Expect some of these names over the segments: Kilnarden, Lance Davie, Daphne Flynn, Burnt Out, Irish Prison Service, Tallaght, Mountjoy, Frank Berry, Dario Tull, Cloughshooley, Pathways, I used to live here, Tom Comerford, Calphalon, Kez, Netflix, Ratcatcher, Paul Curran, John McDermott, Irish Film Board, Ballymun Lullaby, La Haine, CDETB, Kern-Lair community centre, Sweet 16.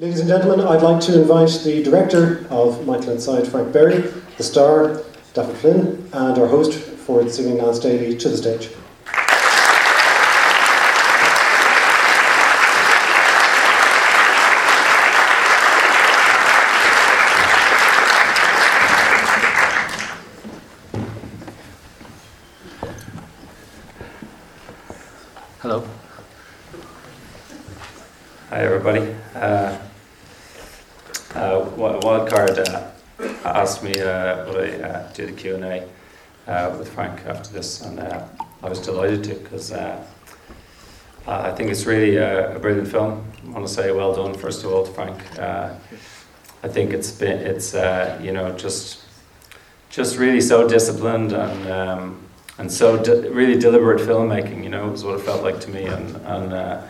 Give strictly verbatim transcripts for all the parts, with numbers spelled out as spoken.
Ladies and gentlemen, I'd like to invite the director of Michael Inside, Frank Berry, the star, Daphne Flynn, and our host for the singing, Lance Davie, to the stage. Hello. Hi, everybody. Uh, uh, Wildcard uh, asked me uh, would I uh, do the Q and A uh, with Frank after this, and uh, I was delighted to, because uh, I think it's really uh, a brilliant film. I want to say well done, first of all, to Frank. Uh, I think it's been it's uh, you know just just really so disciplined and um, and so de- really deliberate filmmaking. You know, is what it felt like to me, and and uh,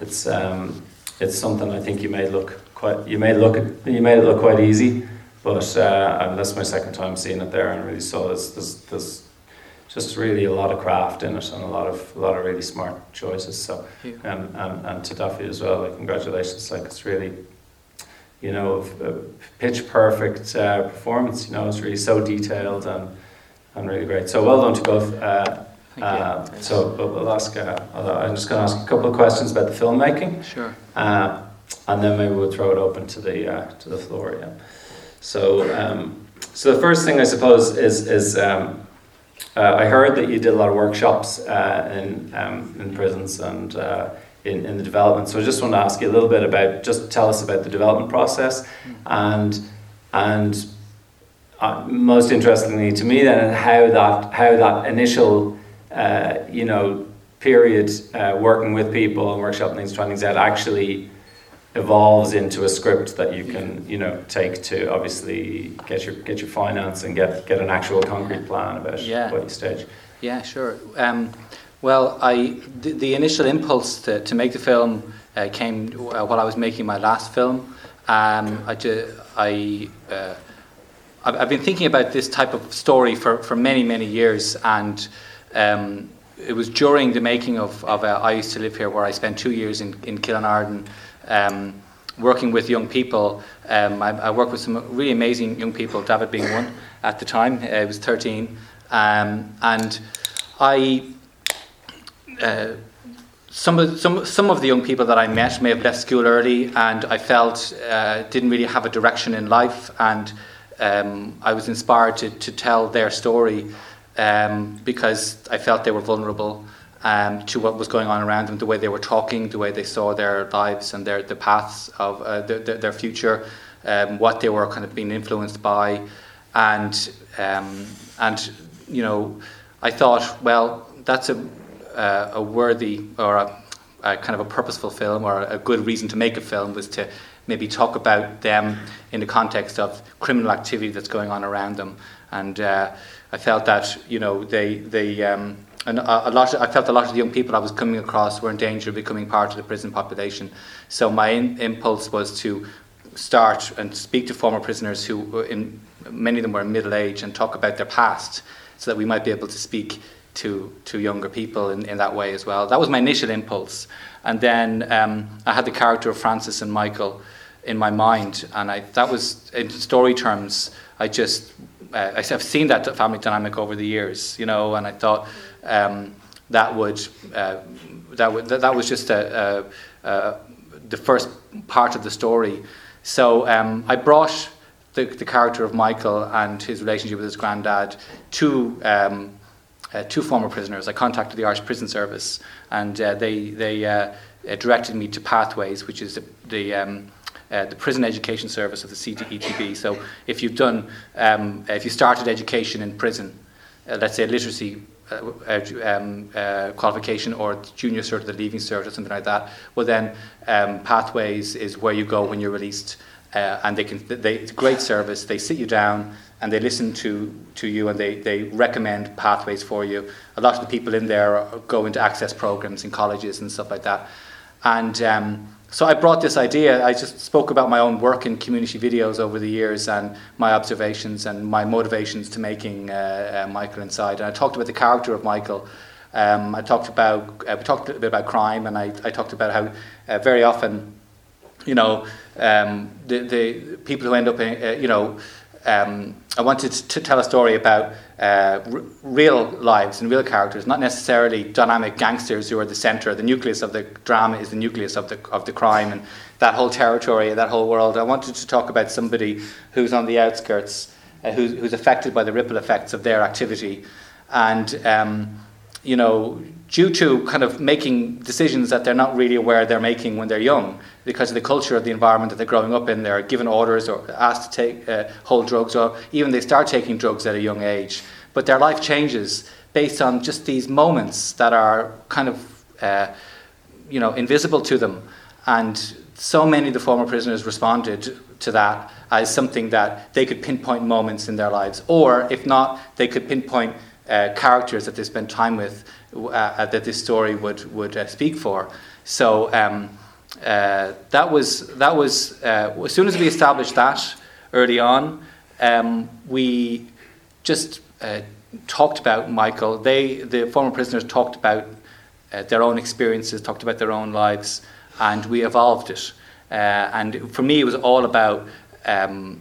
it's. Um, It's something I think you may look quite you may look you made it look quite easy, but uh, that's my second time seeing it there, and really saw there's, there's there's just really a lot of craft in it and a lot of a lot of really smart choices. So yeah. and, and and to Daphne as well, like congratulations! Like it's really, you know, a pitch perfect uh, performance. You know, it's really so detailed and and really great. So well done to both. Uh, Uh, so but we'll ask, uh, I'm just going to ask a couple of questions about the filmmaking. Sure. Uh, and then maybe we'll throw it open to the uh, to the floor. Yeah. So um, so the first thing I suppose is is um, uh, I heard that you did a lot of workshops uh, in um, in prisons and uh, in in the development. So I just want to ask you a little bit about, just tell us about the development process, and and uh, most interestingly to me then how that how that initial Uh, you know, period uh, working with people and workshop things, trying things out actually evolves into a script that you can, you know, take to obviously get your get your finance and get get an actual concrete plan about yeah. what you stage. Yeah, sure. Um, well, I the, the initial impulse to, to make the film uh, came while I was making my last film. Um, I ju- I. Uh, I've been thinking about this type of story for, for many many years and. Um, it was during the making of, of uh, I Used to Live Here, where I spent two years in, in Kilnarden um, working with young people. Um, I, I worked with some really amazing young people, David being one at the time. Uh, I was thirteen. Um, and I, uh, some, of, some, some of the young people that I met may have left school early, and I felt uh, didn't really have a direction in life. And um, I was inspired to, to tell their story. Um, because I felt they were vulnerable um, to what was going on around them, the way they were talking, the way they saw their lives and their the paths of uh, the, the, their future, um, what they were kind of being influenced by, and um, and you know, I thought, well, that's a uh, a worthy or a, a kind of a purposeful film, or a good reason to make a film was to maybe talk about them in the context of criminal activity that's going on around them, and. Uh, I felt that you know they they um, and a, a lot. Of, I felt a lot of the young people I was coming across were in danger of becoming part of the prison population. So my in, impulse was to start and speak to former prisoners who, were in many of them, were in middle age, and talk about their past, so that we might be able to speak to to younger people in, in that way as well. That was my initial impulse, and then um, I had the character of Francis and Michael in my mind, and I that was in story terms. I just. Uh, I've seen that family dynamic over the years, you know, and I thought um, that would uh, that would that was just a, a, a, the first part of the story. So um, I brought the, the character of Michael and his relationship with his granddad to um, uh, two former prisoners. I contacted the Irish Prison Service, and uh, they they uh, directed me to Pathways, which is the. the um, Uh, the Prison Education Service of the C D E T B. So if you've done, um, if you started education in prison, uh, let's say literacy uh, um, uh, qualification or junior cert or the leaving cert or something like that, well then um, Pathways is where you go when you're released. Uh, and they can, they, it's a great service. They sit you down and they listen to, to you, and they, they recommend Pathways for you. A lot of the people in there are, go into access programs in colleges and stuff like that. And um, So I brought this idea. I just spoke about my own work in community videos over the years and my observations and my motivations to making uh, uh, Michael Inside. And I talked about the character of Michael. Um, I talked about uh, we talked a bit about crime, and I, I talked about how uh, very often you know, um, the, the people who end up in, uh, you know, um, I wanted to tell a story about uh, r- real lives and real characters, not necessarily dynamic gangsters who are the centre. The nucleus of the drama is the nucleus of the of the crime, and that whole territory and that whole world. I wanted to talk about somebody who's on the outskirts, uh, who's, who's affected by the ripple effects of their activity, and um, you know, due to kind of making decisions that they're not really aware they're making when they're young, because of the culture of the environment that they're growing up in, they're given orders or asked to take uh, hold drugs, or even they start taking drugs at a young age. But their life changes based on just these moments that are kind of, uh, you know, invisible to them. And so many of the former prisoners responded to that as something that they could pinpoint moments in their lives, or if not, they could pinpoint uh, characters that they spent time with, Uh, that this story would would uh, speak for. So um, uh, that was that was uh, as soon as we established that early on, um, we just uh, talked about Michael. They the former prisoners talked about uh, their own experiences, talked about their own lives, and we evolved it. Uh, and for me, it was all about um,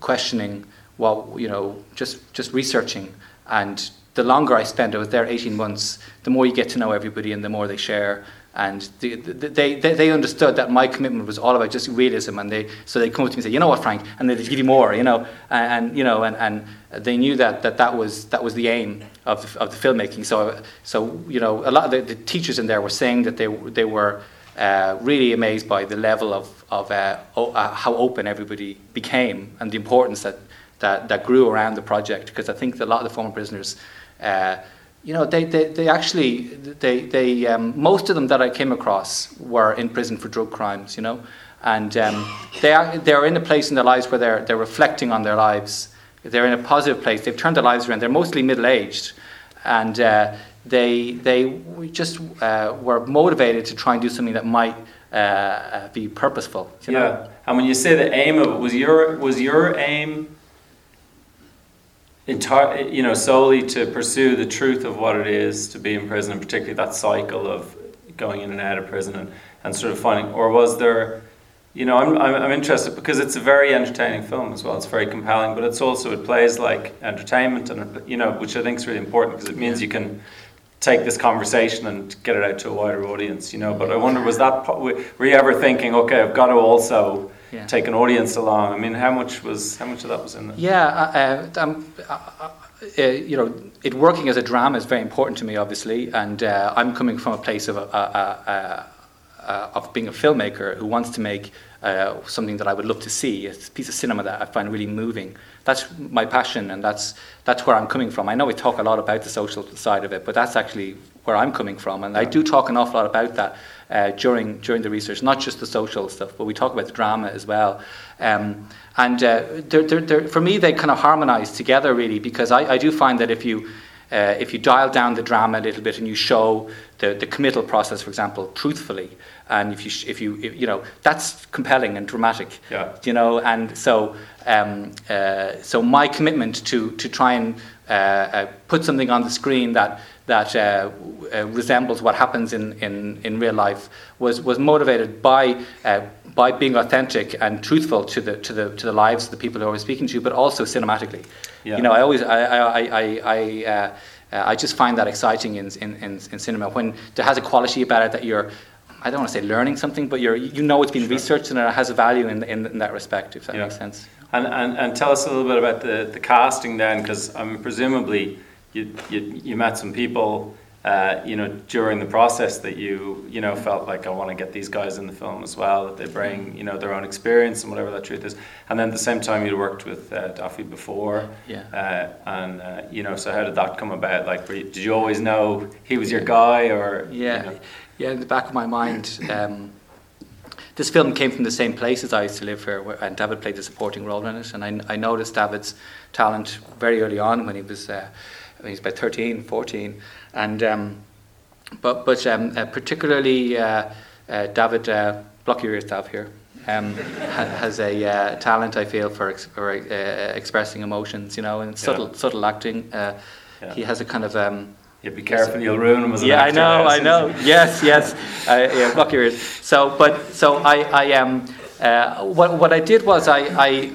questioning what you know, just just researching. And the longer I spent, I was there eighteen months, the more you get to know everybody and the more they share. And the, the, they, they they understood that my commitment was all about just realism. And they so they come up to me and say, you know what, Frank? And they'd give you more, you know. And, and you know, and, and they knew that, that that was that was the aim of the, of the filmmaking. So, so you know, a lot of the, the teachers in there were saying that they, they were uh, really amazed by the level of, of uh, o- uh, how open everybody became and the importance that, that, that grew around the project. Because I think that a lot of the former prisoners... Uh, you know, they, they, they actually, they, they um, most of them that I came across were in prison for drug crimes, you know, and um, they are, they're in a place in their lives where they're, they're reflecting on their lives. They're in a positive place. They've turned their lives around. They're mostly middle-aged, and uh, they, they just uh, were motivated to try and do something that might uh, be purposeful, you yeah. know. And when you say the aim of it, was your, was your aim... Entire, you know, solely to pursue the truth of what it is to be in prison, and particularly that cycle of going in and out of prison and, and sort of finding, or was there, you know, I'm, I'm I'm interested because it's a very entertaining film as well. It's very compelling, but it's also, it plays like entertainment, and you know, which I think is really important because it means you can take this conversation and get it out to a wider audience, you know. But I wonder, was that, were you ever thinking, okay, I've got to also... Yeah. Take an audience along. I mean, how much was how much of that was in there? Yeah, uh, um, uh, uh, you know, it working as a drama is very important to me, obviously, and uh, I'm coming from a place of a, a, a, a, of being a filmmaker who wants to make uh, something that I would love to see, a piece of cinema that I find really moving. That's my passion, and that's that's where I'm coming from. I know we talk a lot about the social side of it, but that's actually where I'm coming from, and yeah. I do talk an awful lot about that. Uh, during during the research, not just the social stuff, but we talk about the drama as well. Um, and uh, they're, they're, they're, for me, they kind of harmonise together really, because I, I do find that if you uh, if you dial down the drama a little bit and you show the, the committal process, for example, truthfully, and if you if you if, you know, that's compelling and dramatic, yeah. you know. And so um, uh, so my commitment to to try and uh, uh, put something on the screen that. that uh, uh, resembles what happens in, in, in real life was, was motivated by uh, by being authentic and truthful to the to the to the lives of the people who are speaking to you, but also cinematically. Yeah. You know, I always I I I I, uh, I just find that exciting in, in in in cinema when there has a quality about it that you're, I don't want to say learning something, but you're you know it's been sure. researched and it has a value in in, in that respect. If that yeah. makes sense. And, and and tell us a little bit about the, the casting then, because I'm presumably. You, you you met some people, uh, you know, during the process that you, you know, felt like, I want to get these guys in the film as well, that they bring, you know, their own experience and whatever that truth is. And then at the same time, you'd worked with uh, Daphne before. Yeah. Uh, and, uh, you know, so how did that come about? Like, were you, did you always know he was your guy or? Yeah, you know? yeah. In the back of my mind, um, this film came from the same place as I Used to Live Here, where, and David played the supporting role in it. And I, I noticed David's talent very early on when he was... Uh, I mean, he's about thirteen, fourteen, and um, but but um, uh, particularly uh, uh, David, uh, block your ears, Dav here, um, has a uh, talent I feel for ex- for uh, expressing emotions, you know, and subtle yeah. subtle acting. Uh, yeah. He has a kind of um, You be careful, you'll ruin him as an yeah, actor. Yeah, I know, I know. Yes, yes. Uh, yeah, fuck your ears. So, but so I, I um, uh, what what I did was I, I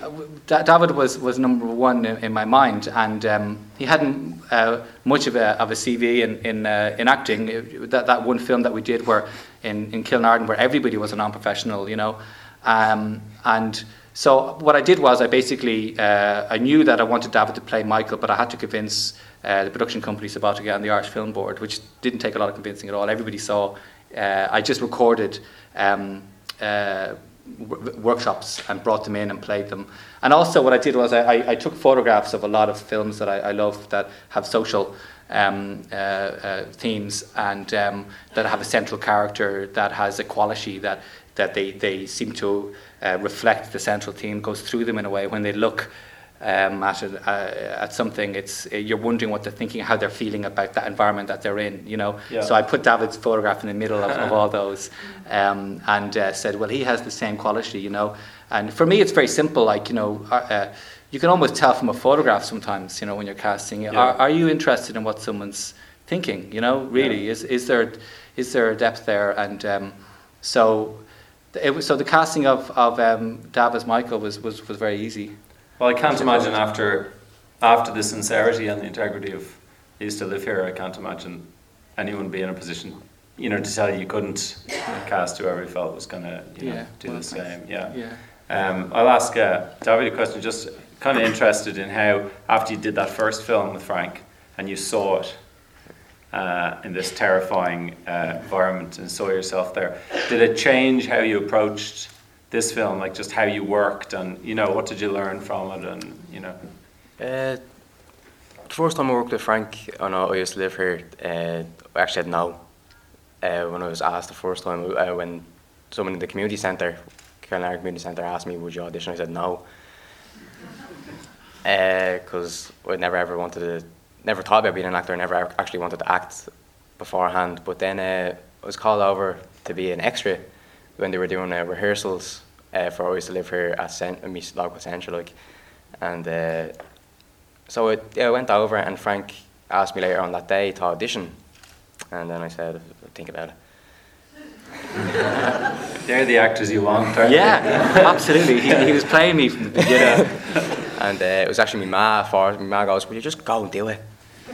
David was, was number one in, in my mind, and um, he hadn't uh, much of a of a C V in in, uh, in acting. It, that that one film that we did where in in Kilnarden where everybody was a non-professional, you know, um, and. So what I did was I basically, uh, I knew that I wanted David to play Michael, but I had to convince uh, the production company, Subotica, and the Irish Film Board, which didn't take a lot of convincing at all. Everybody saw, uh, I just recorded um, uh, w- workshops and brought them in and played them. And also what I did was I, I, I took photographs of a lot of films that I, I love that have social um, uh, uh, themes and um, that have a central character, that has a quality that, that they, they seem to... Uh, reflect the central theme, goes through them in a way. When they look um, at it, uh, at something, it's uh, you're wondering what they're thinking, how they're feeling about that environment that they're in, you know. Yeah. So I put David's photograph in the middle of, of all those, um, and uh, said, well, he has the same quality, you know. And for me, it's very simple. Like, you know, uh, you can almost tell from a photograph sometimes, you know, when you're casting. Yeah. Are, are you interested in what someone's thinking? You know, really, yeah. is is there is there a depth there? And um, so. It was, so the casting of, of um, Dav as Michael was, was, was very easy. Well, I can't imagine after after the sincerity and the integrity of I Used to Live Here, I can't imagine anyone being in a position, you know, to tell you you couldn't cast whoever you felt was going to you know, yeah, do well, the same. Yeah. yeah. Um, I'll ask uh, David a question, just kind of interested in how, after you did that first film with Frank and you saw it, Uh, in this terrifying uh, environment and saw yourself there. Did it change how you approached this film, like just how you worked and, you know, what did you learn from it and, you know? Uh, the first time I worked with Frank on I Used to Live Here, uh, I actually had no. Uh, when I was asked the first time, uh, when someone in the community centre, Kern-Lair community centre, asked me, would you audition? I said no. Because uh, I never ever wanted to never thought about being an actor, never actually wanted to act beforehand. But then uh, I was called over to be an extra when they were doing uh, rehearsals uh, for I Used to Live Here at Meath Local Centre. Like. And uh, so it, yeah, I went over and Frank asked me later on that day to audition. And then I said, think about it. They're the actors you want, aren't yeah, they? Yeah, absolutely. He, he was playing me from the beginning. And uh, it was actually my ma, for, my ma goes, will you just go and do it?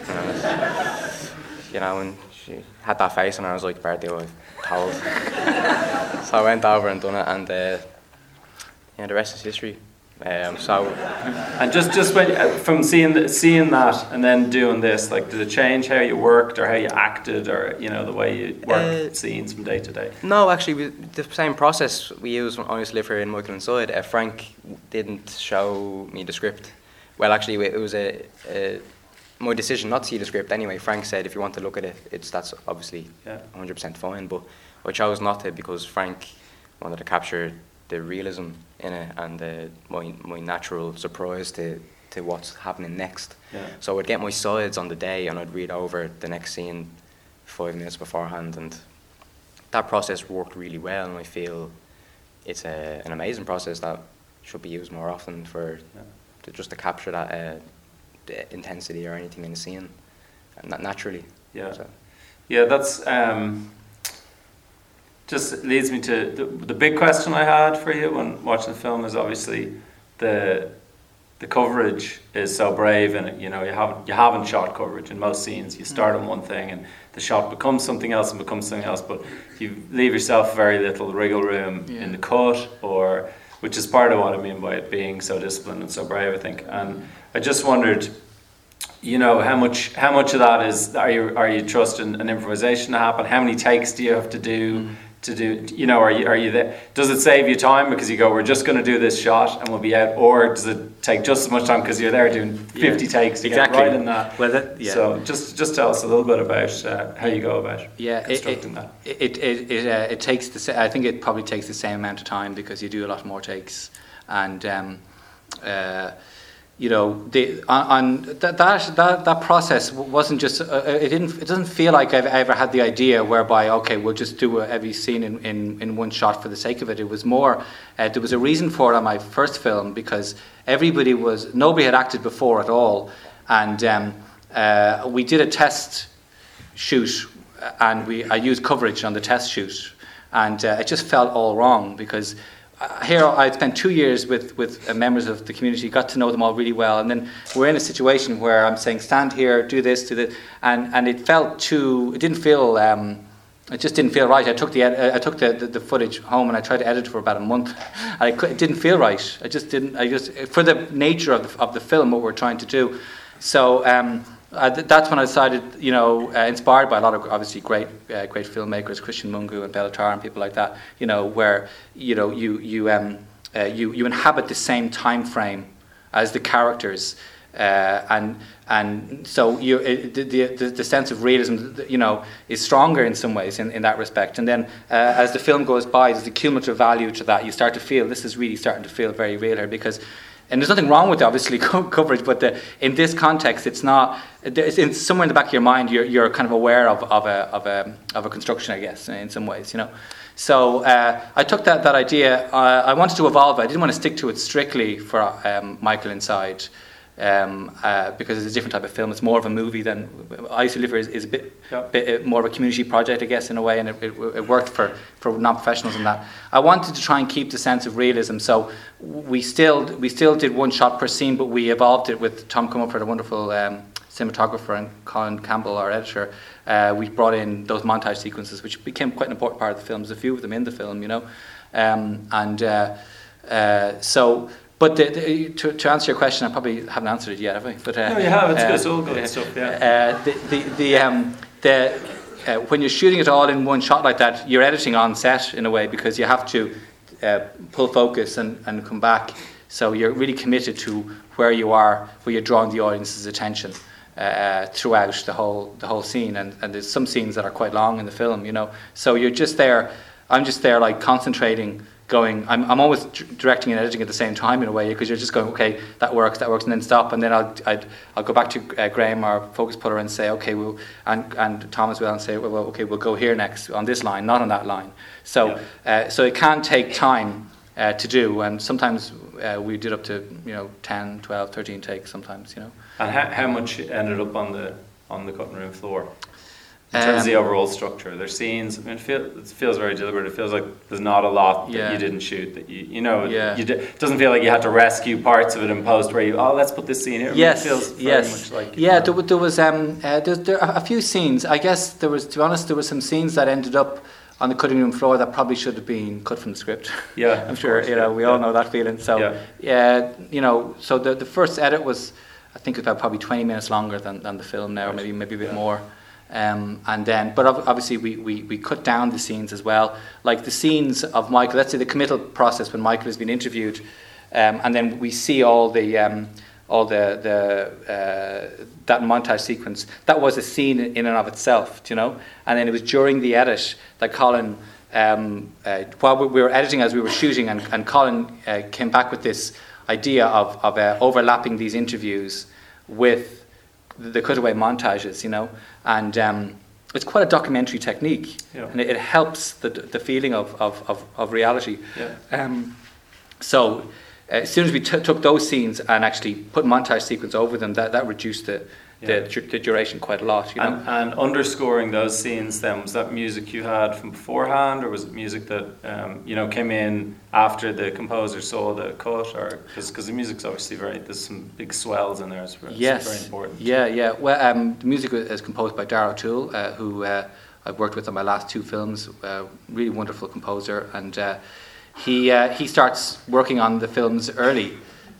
And was, you know, and she had that face, and I was like, "Better do it." Told. So I went over and done it, and uh, yeah, the rest is history. Um, so, and just just when, uh, from seeing the, seeing that, and then doing this, like, did it change how you worked, or how you acted, or you know, the way you worked uh, scenes from day to day? No, actually, we, the same process we used when I Used to Live Here in Michael Inside. Uh, Frank didn't show me the script. Well, actually, it was a. a My decision not to see the script anyway. Frank said, if you want to look at it, it's that's obviously yeah. one hundred percent fine. But I chose not to because Frank wanted to capture the realism in it and uh, my my natural surprise to, to what's happening next. Yeah. So I'd get my sides on the day and I'd read over the next scene five minutes beforehand. And that process worked really well. And I feel it's a, an amazing process that should be used more often for yeah. to, just to capture that... Uh, intensity or anything in the scene, not naturally. Yeah, so. yeah. That's um, just leads me to the, the big question I had for you when watching the film is obviously the the coverage is so brave, and you know you haven't you haven't shot coverage in most scenes. You start mm. on one thing, and the shot becomes something else and becomes something else. But you leave yourself very little wriggle room yeah. in the cut, or which is part of what I mean by it being so disciplined and so brave, I think. And I just wondered, you know, how much how much of that is are you are you trusting an improvisation to happen? How many takes do you have to do mm. to do? You know, are you are you there? Does it save you time because you go, we're just going to do this shot and we'll be out, or does it take just as much time because you're there doing fifty yeah, takes to exactly. get right in that? Well, that yeah. So just just tell us a little bit about uh, how you go about yeah, constructing it, that. It it it uh, it takes the I think it probably takes the same amount of time because you do a lot more takes and. Um, uh, You know, the, on, on that, that that that process wasn't just. Uh, it didn't. It doesn't feel like I've ever had the idea whereby okay, we'll just do a, every scene in, in, in one shot for the sake of it. It was more. Uh, there was a reason for it on my first film because everybody was nobody had acted before at all, and um, uh, we did a test shoot, and we I used coverage on the test shoot, and uh, it just felt all wrong because here I spent two years with, with uh, members of the community, got to know them all really well, and then we're in a situation where I'm saying, stand here, do this, do this, and, and it felt too, it didn't feel, um, it just didn't feel right. I took the uh, I took the, the, the footage home and I tried to edit it for about a month, and I could, it didn't feel right. I just didn't, I just, for the nature of the, of the film, what we're trying to do. So um, uh, th- that's when I decided, you know, uh, inspired by a lot of obviously great, uh, great filmmakers, Christian Mungu and Bela Tarr and people like that. You know, where you know you you um, uh, you you inhabit the same time frame as the characters, uh, and and so you it, the, the the sense of realism, you know, is stronger in some ways in, in that respect. And then uh, as the film goes by, there's a cumulative value to that. You start to feel this is really starting to feel very real here because. And there's nothing wrong with obviously co- coverage, but the, in this context, it's not. It's in, somewhere in the back of your mind, you're you're kind of aware of, of a of a of a construction, I guess, in some ways, you know. So uh, I took that that idea. Uh, I wanted to evolve it. I didn't want to stick to it strictly for um, Michael Inside, um, uh, because it's a different type of film. It's more of a movie than I Used to Live Here is, is a bit, yeah. bit more of a community project, I guess, in a way, and it, it, it worked for for non-professionals in that. I wanted to try and keep the sense of realism, so. We still we still did one shot per scene, but we evolved it with Tom Comerford, a wonderful um, cinematographer, and Colin Campbell, our editor. Uh, we brought in those montage sequences, which became quite an important part of the film. There's a few of them in the film, you know. Um, and uh, uh, so, but the, the, to, to answer your question, I probably haven't answered it yet, have I? But, uh, no, you have. It's, uh, it's all good uh, stuff. Yeah. Uh, the the the um, the uh, when you're shooting it all in one shot like that, you're editing on set in a way because you have to. Uh, pull focus and, and come back, so you're really committed to where you are, where you're drawing the audience's attention uh, throughout the whole the whole scene, and, and there's some scenes that are quite long in the film, you know. So you're just there. I'm just there, like concentrating, going. I'm I'm always d- directing and editing at the same time in a way, because you're just going, okay, that works, that works, and then stop, and then I'll I'd, I'll go back to uh, Graham, our focus puller, and say, okay, we'll and and Tom as well, and say, well, okay, we'll go here next on this line, not on that line. So, uh, so it can take time uh, to do, and sometimes uh, we did up to, you know, ten, twelve, thirteen takes sometimes, you know. And how, how much ended up on the on the cutting room floor in terms um, of the overall structure? There's scenes. I mean, it, feel, it feels very deliberate. It feels like there's not a lot that yeah. you didn't shoot that you you know. Yeah. You d- it doesn't feel like you had to rescue parts of it in post where you oh let's put this scene here. Yes. It feels very yes. much like yeah. You know. There, there was um uh, there, there a few scenes. I guess there was, to be honest, there were some scenes that ended up on the cutting room floor that probably should have been cut from the script. Yeah, I'm sure course, you know yeah, we all yeah. know that feeling. So yeah, yeah you know, so the, the first edit was, I think, about probably twenty minutes longer than, than the film now, right. maybe maybe a bit yeah. more. Um, and then, but obviously we, we, we cut down the scenes as well, like the scenes of Michael. Let's say the committal process when Michael has been interviewed, um, and then we see all the. Um, all the, the uh, that montage sequence, that was a scene in and of itself, you know? And then it was during the edit that Colin, um, uh, while we were editing as we were shooting, and, and Colin uh, came back with this idea of, of uh, overlapping these interviews with the cutaway montages, you know? And um, it's quite a documentary technique, yeah. and it, it helps the the feeling of, of, of, of reality. Yeah. Um, so, as soon as we t- took those scenes and actually put montage sequence over them, that, that reduced the yeah. the, the duration quite a lot. You know? And, and underscoring those scenes, then, was that music you had from beforehand, or was it music that um, you know came in after the composer saw the cut, or because the music's obviously very there's some big swells in there. It's, it's yes. very important. Yeah, yeah. Well, um, the music is composed by Dario Tull, uh, who uh, I've worked with on my last two films. Uh, really wonderful composer, and. Uh, He uh, he starts working on the films early,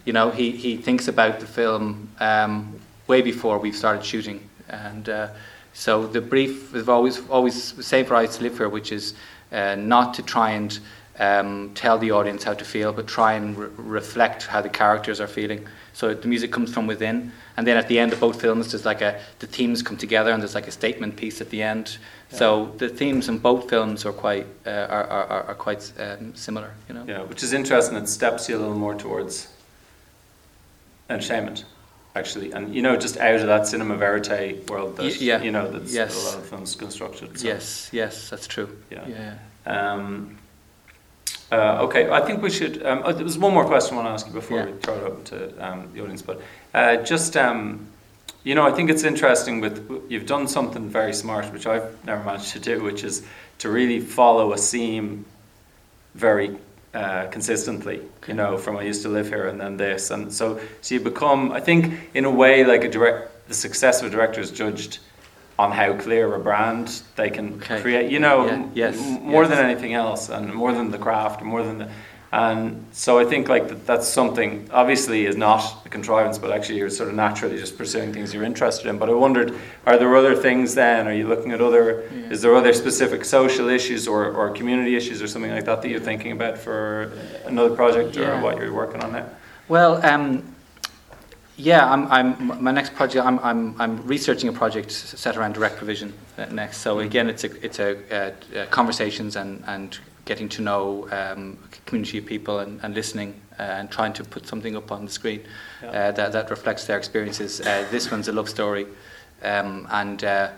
you know. He, he thinks about the film um, way before we've started shooting, and uh, so the brief is always always the same for I Used to Live Here, which is uh, not to try and um, tell the audience how to feel, but try and re- reflect how the characters are feeling. So the music comes from within, and then at the end of both films, there's like a the themes come together, and there's like a statement piece at the end. Yeah. So the themes in both films are quite uh, are, are are quite um, similar, you know. Yeah, which is interesting. It steps you a little more towards entertainment, actually, and you know, just out of that cinema verite world that y- yeah. you know that's yes. a lot of films constructed. So. Yes, yes, that's true. Yeah. yeah. Um, Uh, okay, I think we should. Um, oh, there was one more question I want to ask you before yeah. we throw it open to um, the audience, but uh, just um, you know, I think it's interesting with, you've done something very smart, which I've never managed to do, which is to really follow a seam very uh, consistently, you know, from I used to live here and then this. And so, so you become, I think, in a way, like a direct, the success of a director is judged on how clear a brand they can okay. create, you know, yeah. yes. m- more yes. than anything else, and more than the craft, more than the... And so I think like that, that's something obviously is not a contrivance, but actually you're sort of naturally just pursuing things you're interested in. But I wondered, are there other things then? Are you looking at other? Yeah. Is there other specific social issues or, or community issues or something like that that you're thinking about for another project or yeah. what you're working on now? Well, um, yeah, I'm. I'm my next project. I'm. I'm. I'm researching a project set around direct provision next. So again, it's a. It's a uh, conversations and and. getting to know um, a community of people and, and listening uh, and trying to put something up on the screen yeah. uh, that, that reflects their experiences. Uh, this one's a love story, um, and uh,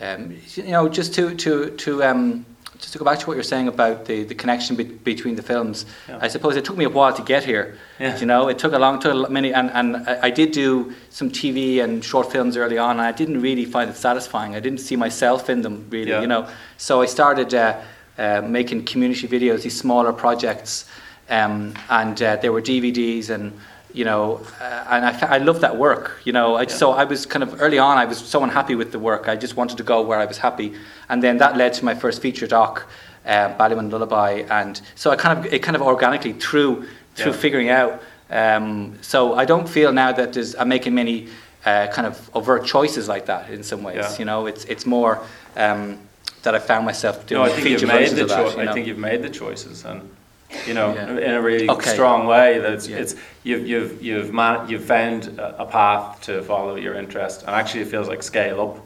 um, you know, just to to to um, just to go back to what you're saying about the, the connection be- between the films. Yeah. I suppose it took me a while to get here. Yeah. You know, it took a long, took a many, and and I did do some T V and short films early on, and I didn't really find it satisfying. I didn't see myself in them really. Yeah. You know, so I started. Uh, Uh, making community videos, these smaller projects, um, and uh, there were D V Ds, and you know, uh, and I, I loved that work. You know, I, yeah. so I was kind of early on. I was so unhappy with the work. I just wanted to go where I was happy, and then that led to my first feature doc, uh, Ballymun Lullaby, and so I kind of it kind of organically through through yeah. figuring out. Um, so I don't feel now that there's I'm making many uh, kind of overt choices like that in some ways. Yeah. You know, it's it's more. Um, that I found myself doing. No, I think you've made the choice. You know? I think you've made the choices, and you know, yeah. in a really okay. strong way. That's yeah. it's you've you've you've man, you've found a path to follow your interest, and actually, it feels like scale up.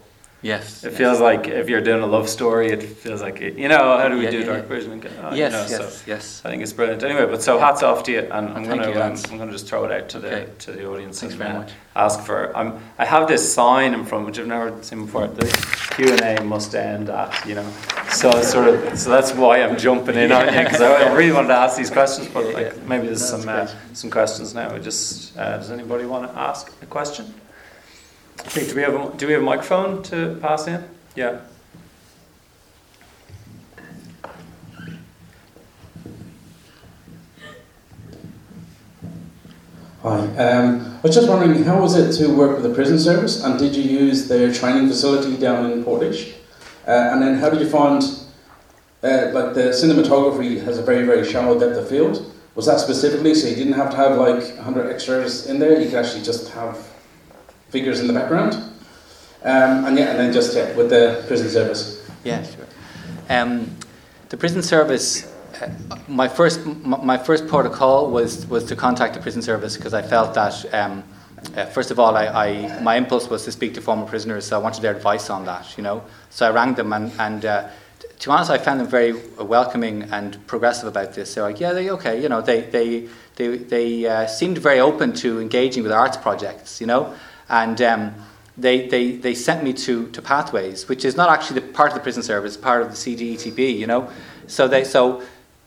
Yes, it yes. feels like if you're doing a love story, it feels like it, you know. How do we yeah, do yeah, dark vision? Yeah. Oh, yes, you know, yes, so yes. I think it's brilliant. Anyway, but so hats off to you, and I'm oh, going to um, I'm going to just throw it out to okay. the to the audience Thanks and very much. ask for. I'm I have this sign in front which I've never seen before. The Q and A must end at, you know. So sort of so that's why I'm jumping in on you, because I really wanted to ask these questions, but yeah, like yeah. maybe there's no, some uh, some questions now. Just uh, does anybody want to ask a question? I think, do we have a, do we have a microphone to pass in? Yeah. Hi. Um, I was just wondering, how was it to work with the prison service, and did you use their training facility down in Portage? Uh, and then, how did you find? Uh, like the cinematography has a very very shallow depth of field. Was that specifically so you didn't have to have like one hundred extras in there? You could actually just have figures in the background, um, and yeah, and then just yeah, with the prison service. Yeah, sure. Um, the prison service. Uh, my first, m- my first protocol was was to contact the prison service, because I felt that um, uh, first of all, I, I my impulse was to speak to former prisoners, so I wanted their advice on that. You know, so I rang them, and and uh, t- to be honest, I found them very welcoming and progressive about this. They're like, yeah, they okay, you know, they they they they uh, seemed very open to engaging with arts projects. You know. And um, they, they they sent me to, to Pathways, which is not actually the part of the prison service, part of the C D E T B, you know. So they so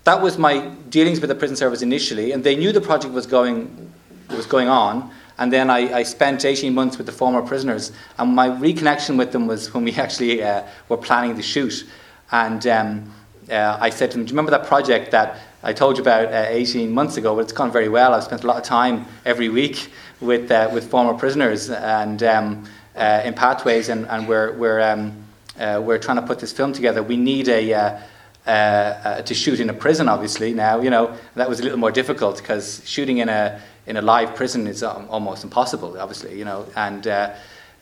that was my dealings with the prison service initially, and they knew the project was going was going on. And then I, I spent eighteen months with the former prisoners, and my reconnection with them was when we actually uh, were planning the shoot. And um, uh, I said to them, "Do you remember that project that I told you about uh, eighteen months ago? Well, it's gone very well. I've spent a lot of time every week." With uh, with former prisoners and um, uh, in Pathways, and, and we're we're um, uh, we're trying to put this film together. We need a uh, uh, uh, to shoot in a prison, obviously. Now you know that was a little more difficult, because shooting in a in a live prison is almost impossible, obviously. You know, and uh,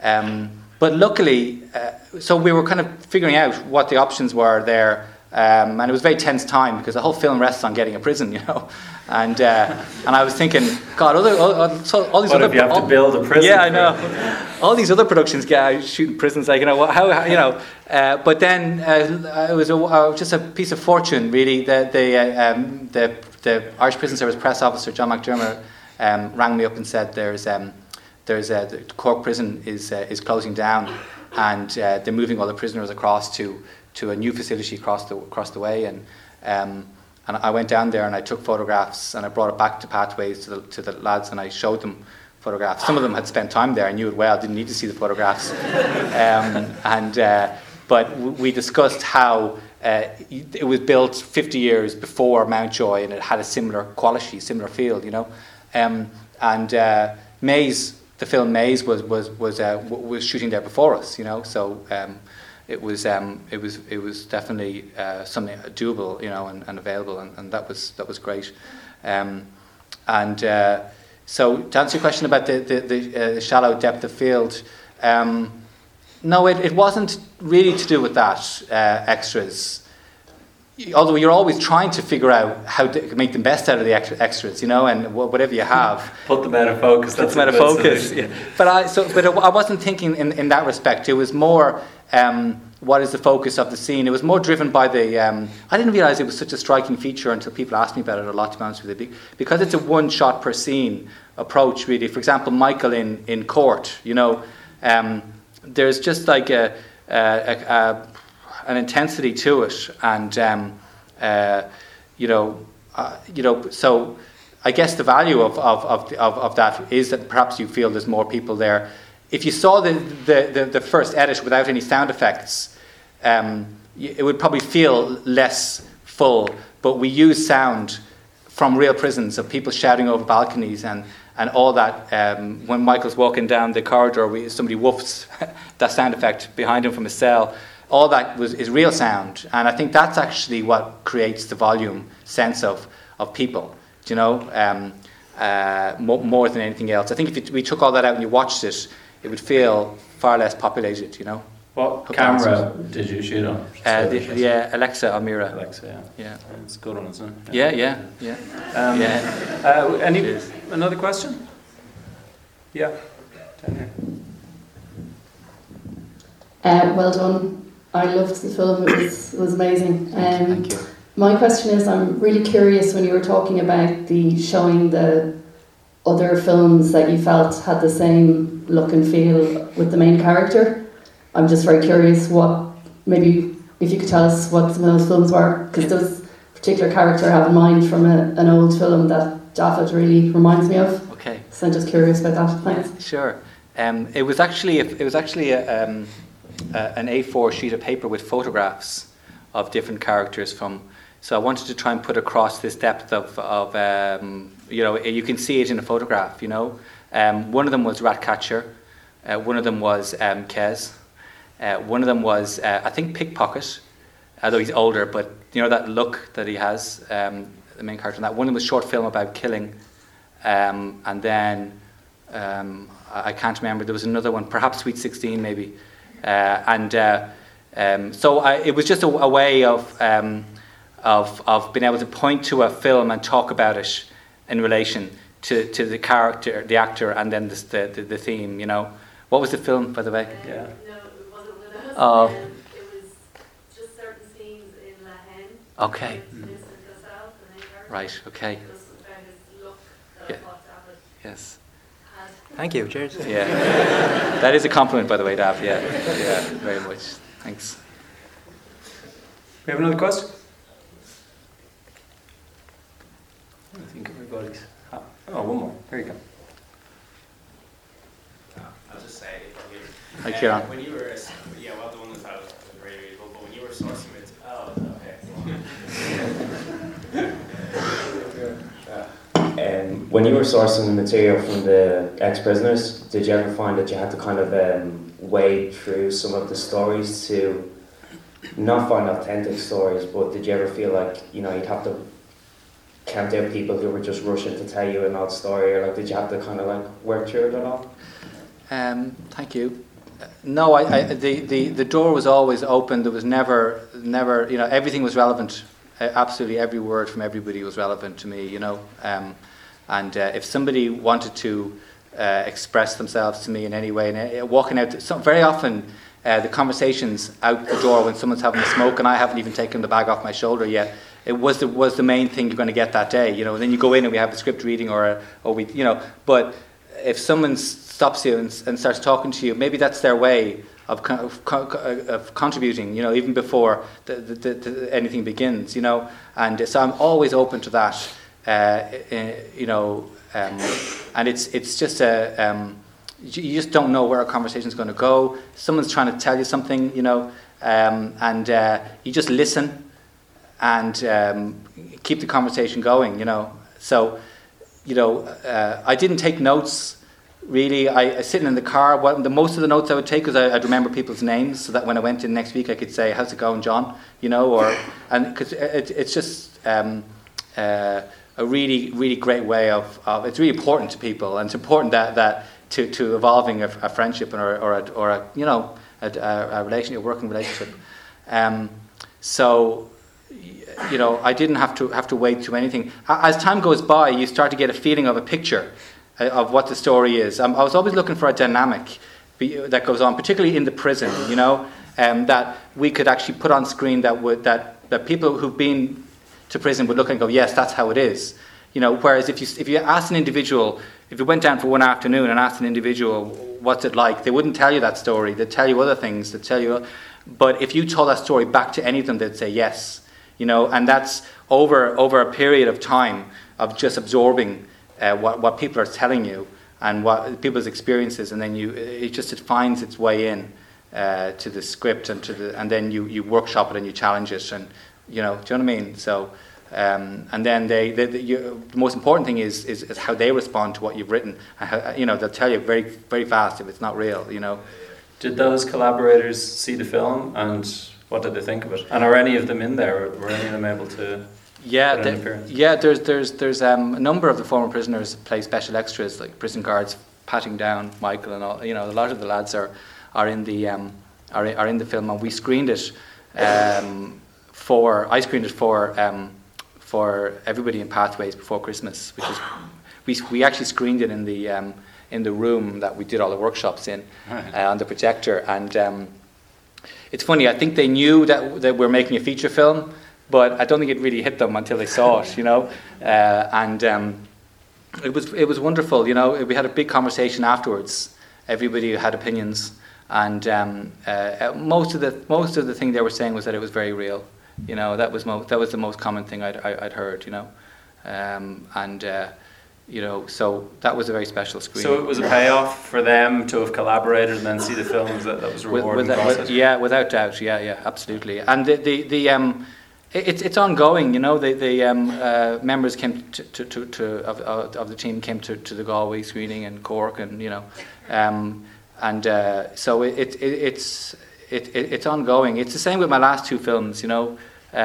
um, but luckily, uh, so we were kind of figuring out what the options were there. Um, and it was a very tense time, because the whole film rests on getting a prison, you know. And uh, and I was thinking, God, other, other, so all these what other... What if you have all, to build a prison? Yeah, I know. All these other productions get out shooting prisons, like, you know, how, how you know. Uh, but then uh, it was a, uh, just a piece of fortune, really. The the, uh, um, the the Irish Prison Service press officer, John McDermott, um, rang me up and said, there's um, there's uh, the Cork prison is uh, is closing down, and uh, they're moving all the prisoners across to... to a new facility across the across the way, and um, and I went down there and I took photographs, and I brought it back to Pathways to the to the lads, and I showed them photographs. Some of them had spent time there. I knew it well. Didn't need to see the photographs. um, and uh, but we discussed how uh, it was built fifty years before Mountjoy, and it had a similar quality, similar feel, you know. Um, and uh, Maze, the film Maze, was was was uh, was shooting there before us, you know. So. Um, It was um, it was it was definitely uh, something doable, you know, and, and available, and, and that was that was great. Um, and uh, so, to answer your question about the the, the uh, shallow depth of field, um, no, it, it wasn't really to do with that uh, extras. Although you're always trying to figure out how to make the best out of the extras, you know, and whatever you have. Put them out of focus. Put them out of focus. Yeah. But I so but I wasn't thinking in, in that respect. It was more um, what is the focus of the scene. It was more driven by the. Um, I didn't realize it was such a striking feature until people asked me about it a lot, to be honest with you, because it's a one shot per scene approach, really. For example, Michael in in court, you know, um, there's just like a. a, a an intensity to it, and um, uh, you know, uh, you know. So, I guess the value of of, of of of that is that perhaps you feel there's more people there. If you saw the the, the, the first edit without any sound effects, um, it would probably feel less full. But we use sound from real prisons of people shouting over balconies and. And all that, um, when Michael's walking down the corridor, we, somebody woofs that sound effect behind him from his cell. All that was, is real sound. And I think that's actually what creates the volume sense of, of people, do you know, um, uh, more, more than anything else. I think if you, we took all that out and you watched it, it would feel far less populated, you know. What Hope camera did you shoot on? Uh, the, yeah, Alexa Almira. Alexa, yeah. yeah. It's a good one, isn't it? Yeah, yeah, yeah. yeah. Um, yeah. Uh, any, another question? Yeah, down here. Uh, well done. I loved the film. It was, it was amazing. Um, Thank you. My question is, I'm really curious when you were talking about the showing the other films that you felt had the same look and feel with the main character. I'm just very curious what, maybe if you could tell us what some of those films were, because does a particular character have in mind from a, an old film that David really reminds me of? Okay. So I'm just curious about that. Thanks. Sure. Um, it was actually a, it was actually a, um, a, an A four sheet of paper with photographs of different characters from. So I wanted to try and put across this depth of of um, you know, you can see it in a photograph. You know, um, one of them was Ratcatcher, uh, one of them was um, Kez. Uh, one of them was, uh, I think, Pickpocket, although he's older, but you know that look that he has, um, the main character in that. One of them was a short film about killing, um, and then um, I can't remember, there was another one, perhaps Sweet sixteen maybe. Uh, and uh, um, so I, it was just a, a way of, um, of, of being able to point to a film and talk about it in relation to, to the character, the actor, and then this, the, the, the theme, you know. What was the film, by the way? Yeah. Oh. Um, it was just certain scenes in La Haine. Okay. Mm. Right, okay. Yeah. Yes. Thank you, cheers. Yeah. That is a compliment, by the way, Dav. Yeah. Yeah, very much. Thanks. We have another question? I think everybody's. Oh, oh one more. Here you go. I'll just say it. Thank you. Um, when you were a, yeah, well, the one that I was really readable, but when you were sourcing it, oh, okay. um, when you were sourcing the material from the ex-prisoners, did you ever find that you had to kind of um, wade through some of the stories to not find authentic stories, but did you ever feel like, you know, you'd have to count out people who were just rushing to tell you an odd story, or like, did you have to kind of like work through it at all? Um, thank you. Uh, no, I, I, the, the, the door was always open. There was never, never, you know, everything was relevant. Uh, absolutely every word from everybody was relevant to me, you know. Um, and uh, if somebody wanted to uh, express themselves to me in any way, and uh, walking out, some, very often uh, the conversations out the door when someone's having a smoke and I haven't even taken the bag off my shoulder yet, it was the, was the main thing you're going to get that day, you know. And then you go in and we have a script reading or, a, or we, you know, but if someone's stops you and, and starts talking to you, maybe that's their way of co- co- of contributing, you know, even before the, the, the, the anything begins, you know. And so I'm always open to that. uh, you know, um, and it's it's just a um, you just don't know where a conversation is going to go. Someone's trying to tell you something, you know, um, and uh, you just listen and um, keep the conversation going, you know. So, you know, uh, I didn't take notes. Really, I, I sitting in the car. What, the most of the notes I would take because I'd remember people's names, so that when I went in next week, I could say, "How's it going, John?" You know, or and because it, it's just um, uh, a really, really great way of, of. It's really important to people, and it's important that that to, to evolving a, a friendship or or a, or a you know a, a relationship, a working relationship. Um, so. You know, I didn't have to have to wait to anything. As time goes by, you start to get a feeling of a picture of what the story is. Um, I was always looking for a dynamic that goes on, particularly in the prison. You know, um, that we could actually put on screen that would that, that people who've been to prison would look and go, yes, that's how it is. You know, whereas if you if you asked an individual, if you went down for one afternoon and asked an individual what's it like, they wouldn't tell you that story. They'd tell you other things. They'd tell you, but if you told that story back to any of them, they'd say yes. You know, and that's over over a period of time of just absorbing uh, what what people are telling you and what people's experiences, and then you it just it finds its way in uh, to the script and to the and then you, you workshop it and you challenge it and you know do you know what I mean? So um, and then they, they, they you, the most important thing is, is is how they respond to what you've written. How, you know, they'll tell you very very fast if it's not real. You know, did those collaborators see the film and? What did they think of it? And are any of them in there? Or were any of them able to? Yeah, the, yeah. There's there's there's um, a number of the former prisoners play special extras, like prison guards patting down Michael and all. You know, a lot of the lads are are in the um, are are in the film, and we screened it um, for I screened it for um, for everybody in Pathways before Christmas, which is we we actually screened it in the um, in the room that we did all the workshops in right. uh, on the projector and. Um, It's funny. I think they knew that that we're making a feature film, but I don't think it really hit them until they saw it. You know, uh, and um, it was it was wonderful. You know, we had a big conversation afterwards. Everybody had opinions, and um, uh, most of the most of the thing they were saying was that it was very real. You know, that was mo- that was the most common thing I'd I, I'd heard. You know, um, and. Uh, You know, so that was a very special screen. So it was a payoff for them to have collaborated and then see the films. That, that was a rewarding with, with, with, yeah, without doubt. Yeah, yeah, absolutely. And the the, the um, it's it's ongoing. You know, the the um, uh, members came to to, to, to of, of the team came to, to the Galway screening and Cork and you know, um, and uh, so it, it, it it's it, it it's ongoing. It's the same with my last two films. You know.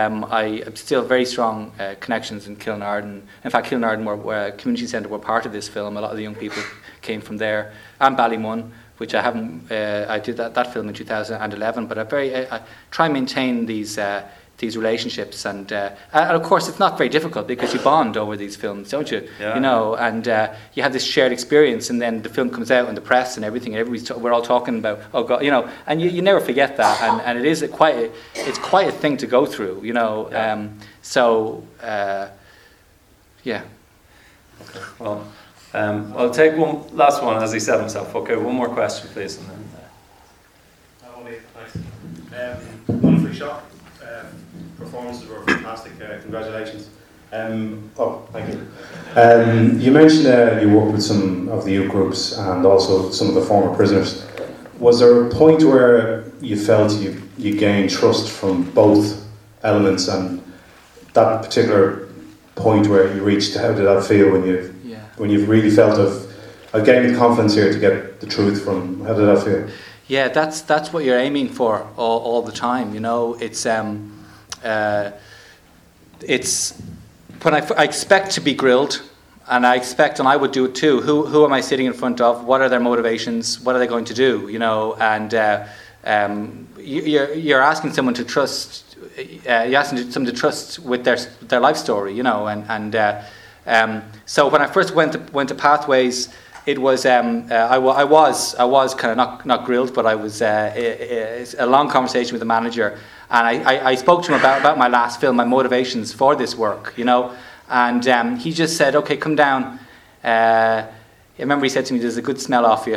Um, I have still very strong uh, connections in Kilnarden. In fact, Kilnarden were, were community centre were part of this film. A lot of the young people came from there, and Ballymun, which I haven't. Uh, I did that, that film in two thousand eleven, but I very I, I try and maintain these uh, these relationships, and, uh, and of course it's not very difficult because you bond over these films, don't you? Yeah. You know, and uh, you have this shared experience, and then the film comes out in the press and everything, and everybody's t- we're all talking about oh god, you know, and you, you never forget that, and, and it is a quite a, it's quite a thing to go through, you know. Yeah. Um, so uh, yeah. Okay. Well, um, I'll take one last one as he said himself. Okay, one more question, please, and then. Uh... Um, wonderful shot. Performances were fantastic. Uh, congratulations. Um, oh, thank you. Um, you mentioned uh, you worked with some of the youth groups and also some of the former prisoners. Was there a point where you felt you, you gained trust from both elements, and that particular point where you reached? How did that feel when you yeah. when you really felt of I've gained the confidence here to get the truth from? How did that feel? Yeah, that's that's what you're aiming for all, all the time. You know, it's. Um, Uh, it's when I, I expect to be grilled, and I expect, and I would do it too. Who who am I sitting in front of? What are their motivations? What are they going to do? You know, and uh, um, you, you're you're asking someone to trust. Uh, you're asking someone to trust with their their life story. You know, and and uh, um, so when I first went to, went to Pathways, it was um, uh, I, w- I was I was kind of not not grilled, but I was uh, a, a long conversation with the manager. And I, I, I spoke to him about, about my last film, my motivations for this work, you know. And um, he just said, okay, come down. Uh, I remember he said to me, there's a good smell off you.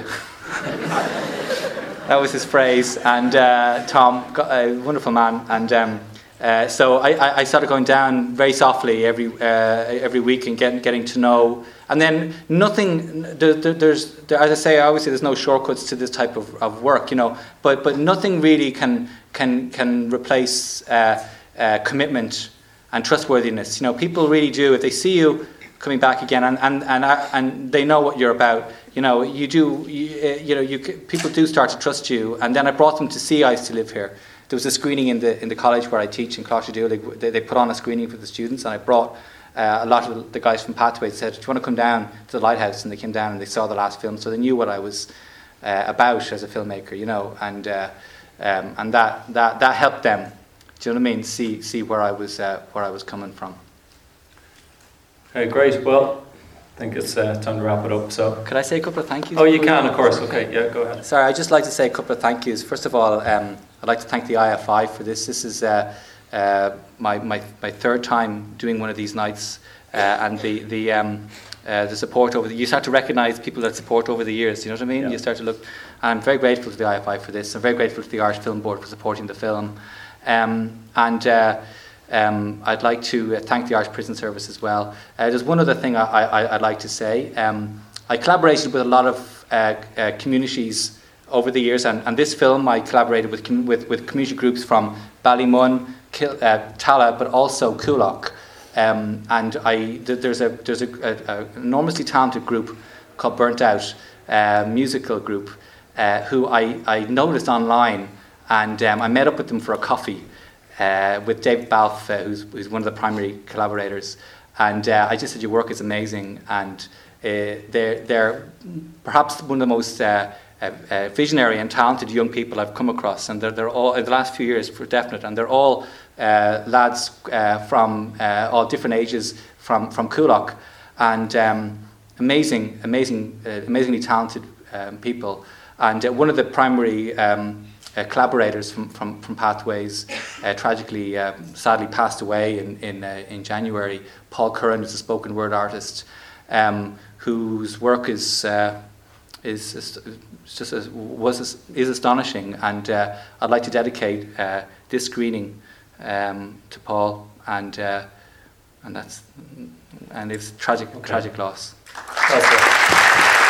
That was his phrase. And uh, Tom, a wonderful man. And um, Uh, so I, I started going down very softly every uh, every week and getting getting to know. And then nothing. There, there, there's there, as I say, obviously there's no shortcuts to this type of, of work, you know. But but nothing really can can can replace uh, uh, commitment and trustworthiness. You know, people really do, if they see you coming back again, and and and, and they know what you're about. You know, you do. You, you know, you people do start to trust you. And then I brought them to see I Used to Live Here. There was a screening in the in the college where I teach in Cloughshooley. They, they put on a screening for the students, and I brought uh, a lot of the guys from Pathways. Said, "Do you want to come down to the lighthouse?" And they came down and they saw the last film, so they knew what I was uh, about as a filmmaker, you know, and uh, um, and that, that that helped them. Do you know what I mean? See see where I was uh, where I was coming from. Okay, great. Well, I think it's uh, time to wrap it up. So, can I say a couple of thank yous? Oh, you can, of course. Okay, yeah, go ahead. Sorry, I'd just like to say a couple of thank yous. First of all, um, I'd like to thank the I F I for this. This is uh, uh, my, my my third time doing one of these nights, uh, and the the um, uh, the support over the, you start to recognise people that support over the years. You know what I mean? Yeah. You start to look. And I'm very grateful to the I F I for this. I'm very grateful to the Irish Film Board for supporting the film, um, and. Uh, Um, I'd like to uh, thank the Irish Prison Service as well. Uh, there's one other thing I, I, I'd like to say. Um, I collaborated with a lot of uh, uh, communities over the years, and, and this film I collaborated with com- with, with community groups from Ballymun, Kil- uh, Tallaght, but also Coolock. Um, and I th- there's a there's an enormously talented group called Burnt Out, uh, musical group, uh, who I, I noticed online, and um, I met up with them for a coffee. Uh, with David Balfe, uh, who's, who's one of the primary collaborators, and uh, I just said, your work is amazing, and uh, they're, they're perhaps one of the most uh, uh, uh, visionary and talented young people I've come across, and they're, they're all, in the last few years for definite, and they're all uh, lads uh, from uh, all different ages from, from Coolock, and um, amazing, amazing, uh, amazingly talented um, people, and uh, one of the primary um, Uh, collaborators from, from, from Pathways uh, tragically, uh, sadly passed away in in, uh, in January. Paul Curran is a spoken word artist um, whose work is uh, is, is just as, was as, is astonishing. And uh, I'd like to dedicate uh, this screening um, to Paul, and uh, and that's and it's tragic okay. tragic loss. That's it.